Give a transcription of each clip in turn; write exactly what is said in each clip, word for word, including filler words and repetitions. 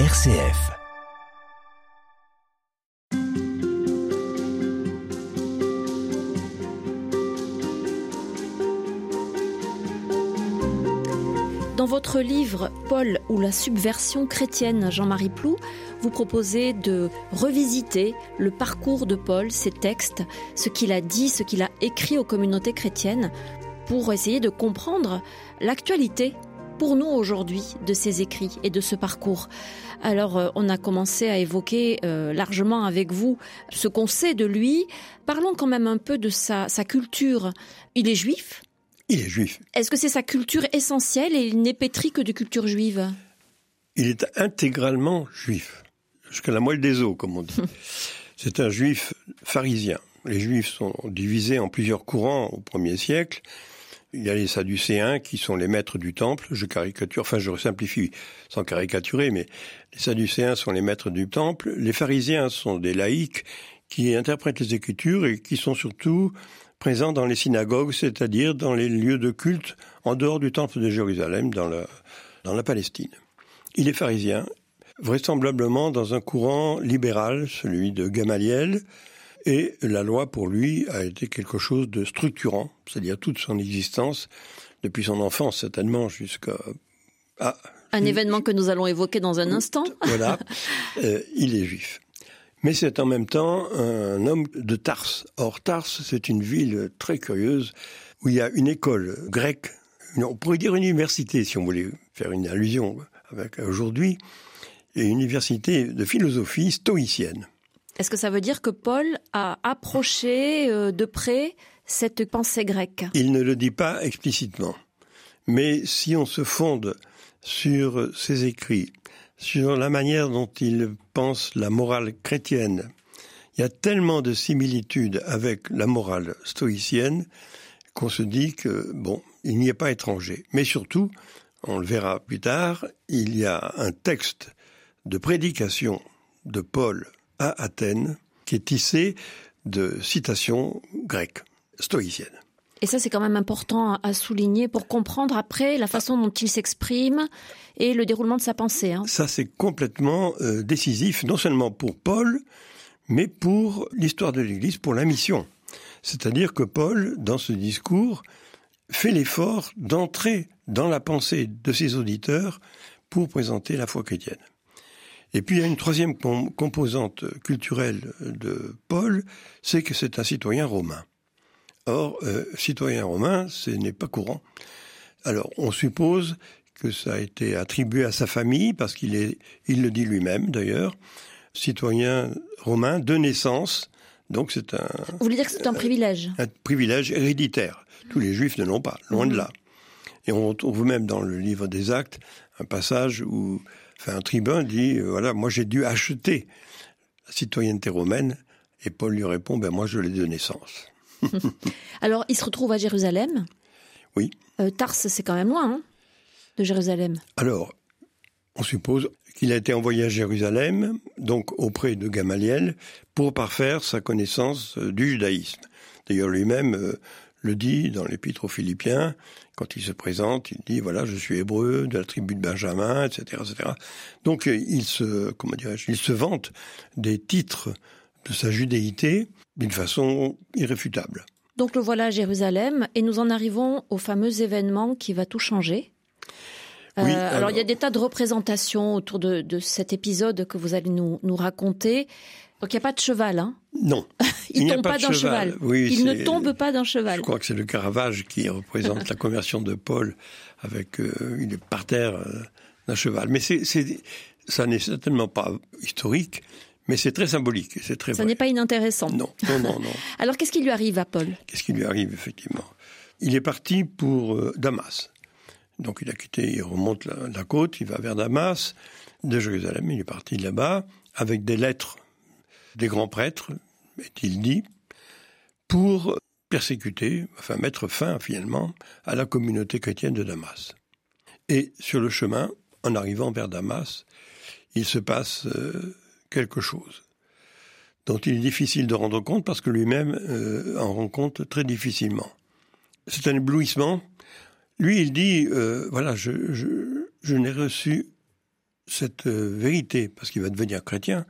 R C F. Dans votre livre « Paul ou la subversion chrétienne », Jean-Marie Ploux, vous proposez de revisiter le parcours de Paul, ses textes, ce qu'il a dit, ce qu'il a écrit aux communautés chrétiennes, pour essayer de comprendre l'actualité pour nous aujourd'hui de ces écrits et de ce parcours. Alors, euh, on a commencé à évoquer euh, largement avec vous ce qu'on sait de lui. Parlons quand même un peu de sa, sa culture. Il est juif ? Il est juif. Est-ce que c'est sa culture essentielle et il n'est pétri que de culture juive ? Il est intégralement juif, jusqu'à la moelle des os, comme on dit. C'est un juif pharisien. Les juifs sont divisés en plusieurs courants au premier siècle. Il y a les Sadducéens qui sont les maîtres du temple. Je caricature, enfin je simplifie sans caricaturer, mais les Sadducéens sont les maîtres du temple. Les pharisiens sont des laïcs qui interprètent les Écritures et qui sont surtout présents dans les synagogues, c'est-à-dire dans les lieux de culte en dehors du temple de Jérusalem, dans la, dans la Palestine. Il est pharisien, vraisemblablement dans un courant libéral, celui de Gamaliel. Et la loi, pour lui, a été quelque chose de structurant, c'est-à-dire toute son existence, depuis son enfance certainement jusqu'à... Ah, un il... événement que nous allons évoquer dans un instant. Voilà, euh, il est juif. Mais c'est en même temps un homme de Tarse. Or, Tarse, c'est une ville très curieuse où il y a une école grecque, une... on pourrait dire une université, si on voulait faire une allusion avec aujourd'hui, et une université de philosophie stoïcienne. Est-ce que ça veut dire que Paul a approché de près cette pensée grecque ? Il ne le dit pas explicitement. Mais si on se fonde sur ses écrits, sur la manière dont il pense la morale chrétienne, il y a tellement de similitudes avec la morale stoïcienne qu'on se dit que, bon, il n'y est pas étranger. Mais surtout, on le verra plus tard, il y a un texte de prédication de Paul à Athènes, qui est tissé de citations grecques, stoïciennes. Et ça, c'est quand même important à souligner pour comprendre après la façon dont il s'exprime et le déroulement de sa pensée. Hein. Ça, c'est complètement euh, décisif, non seulement pour Paul, mais pour l'histoire de l'Église, pour la mission. C'est-à-dire que Paul, dans ce discours, fait l'effort d'entrer dans la pensée de ses auditeurs pour présenter la foi chrétienne. Et puis il y a une troisième com- composante culturelle de Paul, c'est que c'est un citoyen romain. Or, euh, citoyen romain, ce n'est pas courant. Alors, on suppose que ça a été attribué à sa famille, parce qu'il est, il le dit lui-même d'ailleurs, citoyen romain de naissance, donc c'est un... Vous voulez dire que c'est un, un privilège ? Un privilège héréditaire. Tous les Juifs ne l'ont pas, loin mmh. de là. Et on retrouve même dans le livre des Actes un passage où... Enfin, un tribun dit, euh, voilà, moi j'ai dû acheter la citoyenneté romaine. Et Paul lui répond, ben moi je l'ai de naissance. Alors, il se retrouve à Jérusalem. Oui. Euh, Tarse, c'est quand même loin, hein, de Jérusalem. Alors, on suppose qu'il a été envoyé à Jérusalem, donc auprès de Gamaliel, pour parfaire sa connaissance euh, du judaïsme. D'ailleurs, lui-même... Euh, le dit dans l'épître aux Philippiens, quand il se présente, il dit, voilà, je suis hébreu, de la tribu de Benjamin, et cetera, et cetera. Donc, il se, comment dirais-je, il se vante des titres de sa judéité d'une façon irréfutable. Donc, le voilà à Jérusalem, et nous en arrivons au fameux événement qui va tout changer. Oui, euh, alors, alors, il y a des tas de représentations autour de, de cet épisode que vous allez nous, nous raconter. Donc, il n'y a pas de cheval, hein ? Non. Il, il tombe pas, pas d'un cheval. cheval. Oui, il ne tombe pas d'un cheval. Je crois que c'est le Caravage qui représente la conversion de Paul avec euh, il est par terre euh, d'un cheval. Mais c'est, c'est, ça n'est certainement pas historique, mais c'est très symbolique. C'est très. Ça vrai. N'est pas inintéressant. Non, non, non, non. Alors qu'est-ce qui lui arrive à Paul ? Qu'est-ce qui lui arrive effectivement ? Il est parti pour euh, Damas. Donc il a quitté, il remonte la, la côte, il va vers Damas, de Jérusalem. Il est parti là-bas avec des lettres des grands prêtres. Est-il dit, pour persécuter, enfin mettre fin finalement à la communauté chrétienne de Damas. Et sur le chemin, en arrivant vers Damas, il se passe euh, quelque chose dont il est difficile de rendre compte parce que lui-même euh, en rend compte très difficilement. C'est un éblouissement. Lui, il dit, euh, voilà, je, je, je n'ai reçu cette vérité, parce qu'il va devenir chrétien,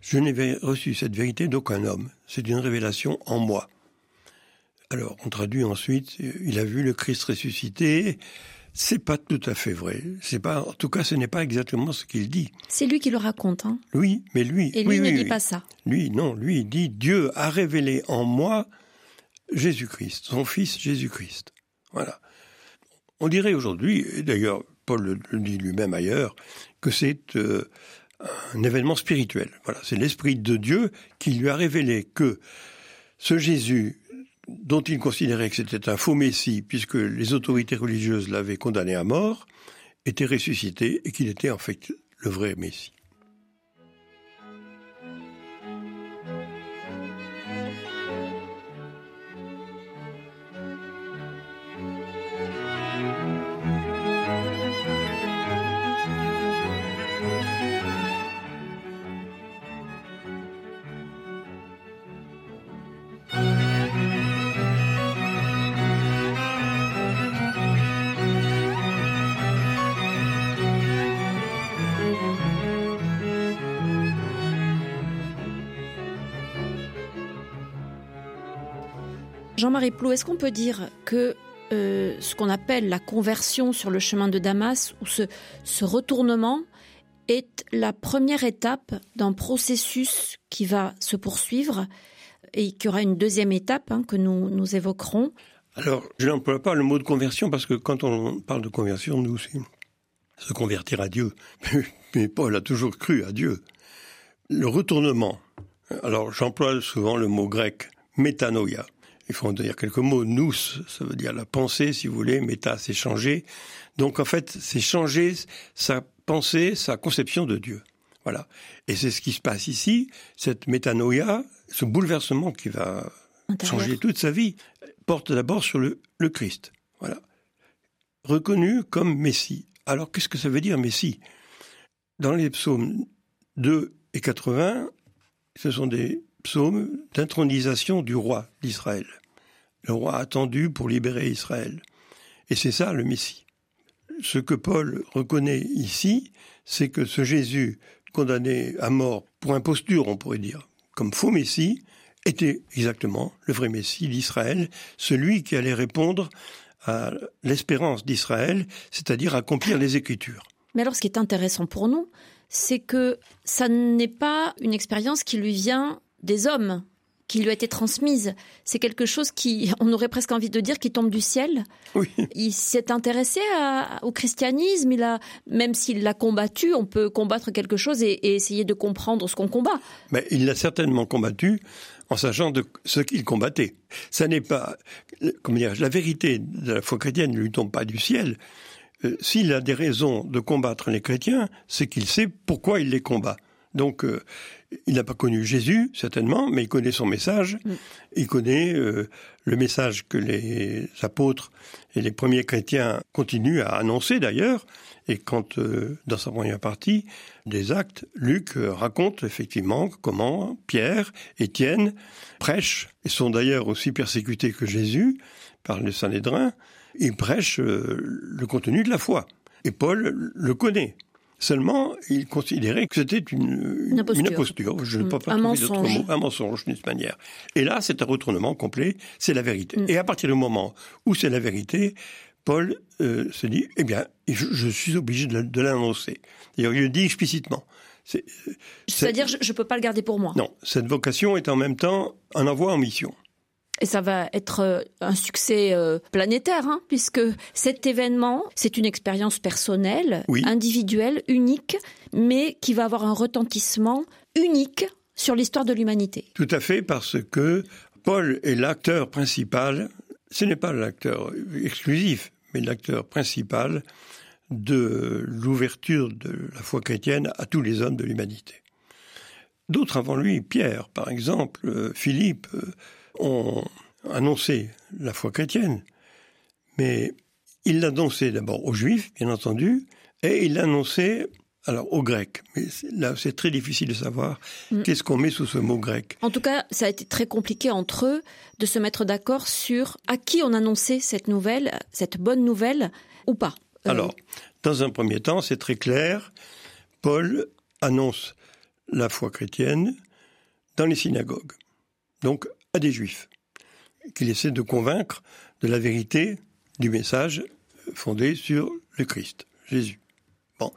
je n'ai reçu cette vérité d'aucun homme. C'est une révélation en moi. Alors, on traduit ensuite, il a vu le Christ ressuscité. C'est pas tout à fait vrai. C'est pas, en tout cas, ce n'est pas exactement ce qu'il dit. C'est lui qui le raconte, hein. Oui, mais lui. Et lui oui, ne oui, dit oui. pas ça. Lui, non, lui il dit Dieu a révélé en moi Jésus-Christ, son Fils Jésus-Christ. Voilà. On dirait aujourd'hui, et d'ailleurs Paul le dit lui-même ailleurs, que c'est euh, un événement spirituel. Voilà, c'est l'Esprit de Dieu qui lui a révélé que ce Jésus, dont il considérait que c'était un faux messie, puisque les autorités religieuses l'avaient condamné à mort, était ressuscité et qu'il était en fait le vrai messie. Jean-Marie Ploux, est-ce qu'on peut dire que euh, ce qu'on appelle la conversion sur le chemin de Damas, ou ce, ce retournement, est la première étape d'un processus qui va se poursuivre et qu'il y aura une deuxième étape hein, que nous, nous évoquerons? Alors, je n'emploie pas le mot de conversion parce que quand on parle de conversion, nous, c'est se convertir à Dieu. Mais, mais Paul a toujours cru à Dieu. Le retournement. Alors, j'emploie souvent le mot grec « métanoïa ». Il faut en dire quelques mots. Nous, ça veut dire la pensée, si vous voulez. Méta, c'est changer. Donc, en fait, c'est changer sa pensée, sa conception de Dieu. Voilà. Et c'est ce qui se passe ici. Cette métanoïa, ce bouleversement qui va intérieur. Changer toute sa vie, porte d'abord sur le, le Christ. Voilà. Reconnu comme Messie. Alors, qu'est-ce que ça veut dire, Messie ? Dans les psaumes deux et quatre-vingts, ce sont des psaume d'intronisation du roi d'Israël. Le roi attendu pour libérer Israël. Et c'est ça le Messie. Ce que Paul reconnaît ici, c'est que ce Jésus condamné à mort pour imposture, on pourrait dire, comme faux Messie, était exactement le vrai Messie d'Israël, celui qui allait répondre à l'espérance d'Israël, c'est-à-dire accomplir les Écritures. Mais alors ce qui est intéressant pour nous, c'est que ça n'est pas une expérience qui lui vient des hommes qui lui a été transmise. C'est quelque chose qui, on aurait presque envie de dire, qui tombe du ciel. Oui. Il s'est intéressé à, au christianisme, il a, même s'il l'a combattu, on peut combattre quelque chose et, et essayer de comprendre ce qu'on combat. Mais il l'a certainement combattu en sachant de ce qu'il combattait. Ça n'est pas, comment dire, la vérité de la foi chrétienne ne lui tombe pas du ciel. Euh, s'il a des raisons de combattre les chrétiens, c'est qu'il sait pourquoi il les combat. Donc, euh, il n'a pas connu Jésus, certainement, mais il connaît son message. Mm. Il connaît euh, le message que les apôtres et les premiers chrétiens continuent à annoncer, d'ailleurs. Et quand, euh, dans sa première partie des Actes, Luc euh, raconte effectivement comment Pierre, Étienne prêchent, et sont d'ailleurs aussi persécutés que Jésus par le Sanhédrin. Ils prêchent euh, le contenu de la foi. Et Paul le connaît. Seulement, il considérait que c'était une, une, une imposture. Une imposture. Je ne peux mmh, pas trouver d'autres mots. Un mensonge, d'une manière. Et là, c'est un retournement complet. C'est la vérité. Mmh. Et à partir du moment où c'est la vérité, Paul euh, se dit, eh bien, je, je suis obligé de, de l'annoncer. D'ailleurs, il le dit explicitement. C'est, euh, C'est-à-dire, cette... je ne peux pas le garder pour moi. Non. Cette vocation est en même temps un envoi en mission. Et ça va être un succès planétaire, hein, puisque cet événement, c'est une expérience personnelle, oui. individuelle, unique, mais qui va avoir un retentissement unique sur l'histoire de l'humanité. Tout à fait, parce que Paul est l'acteur principal, ce n'est pas l'acteur exclusif, mais l'acteur principal de l'ouverture de la foi chrétienne à tous les hommes de l'humanité. D'autres avant lui, Pierre, par exemple, Philippe, ont annoncé la foi chrétienne, mais il l'annonçait d'abord aux Juifs, bien entendu, et il l'annonçait alors aux Grecs. Mais là, c'est très difficile de savoir mmh. qu'est-ce qu'on met sous ce mot grec. En tout cas, ça a été très compliqué entre eux de se mettre d'accord sur à qui on annonçait cette nouvelle, cette bonne nouvelle, ou pas. Euh... Alors, dans un premier temps, c'est très clair. Paul annonce la foi chrétienne dans les synagogues, donc à des Juifs, qu'il essaie de convaincre de la vérité du message fondé sur le Christ, Jésus. Bon.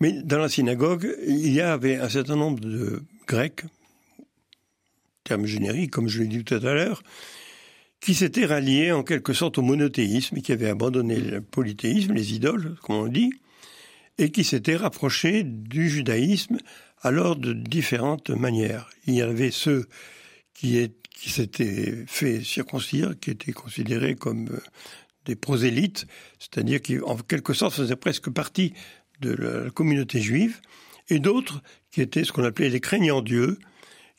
Mais dans la synagogue, il y avait un certain nombre de Grecs, terme générique, comme je l'ai dit tout à l'heure, qui s'étaient ralliés en quelque sorte au monothéisme et qui avaient abandonné le polythéisme, les idoles, comme on dit, et qui s'étaient rapprochés du judaïsme alors de différentes manières. Il y avait ceux qui, est, qui s'étaient fait circoncire, qui étaient considérés comme des prosélytes, c'est-à-dire qui, en quelque sorte, faisaient presque partie de la communauté juive, et d'autres qui étaient ce qu'on appelait les craignants Dieu,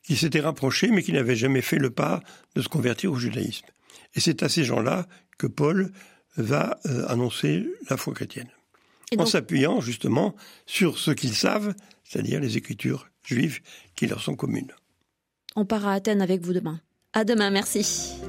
qui s'étaient rapprochés mais qui n'avaient jamais fait le pas de se convertir au judaïsme. Et c'est à ces gens-là que Paul va euh, annoncer la foi chrétienne, donc en s'appuyant justement sur ce qu'ils savent, c'est-à-dire les écritures juives qui leur sont communes. On part à Athènes avec vous demain. À demain, merci.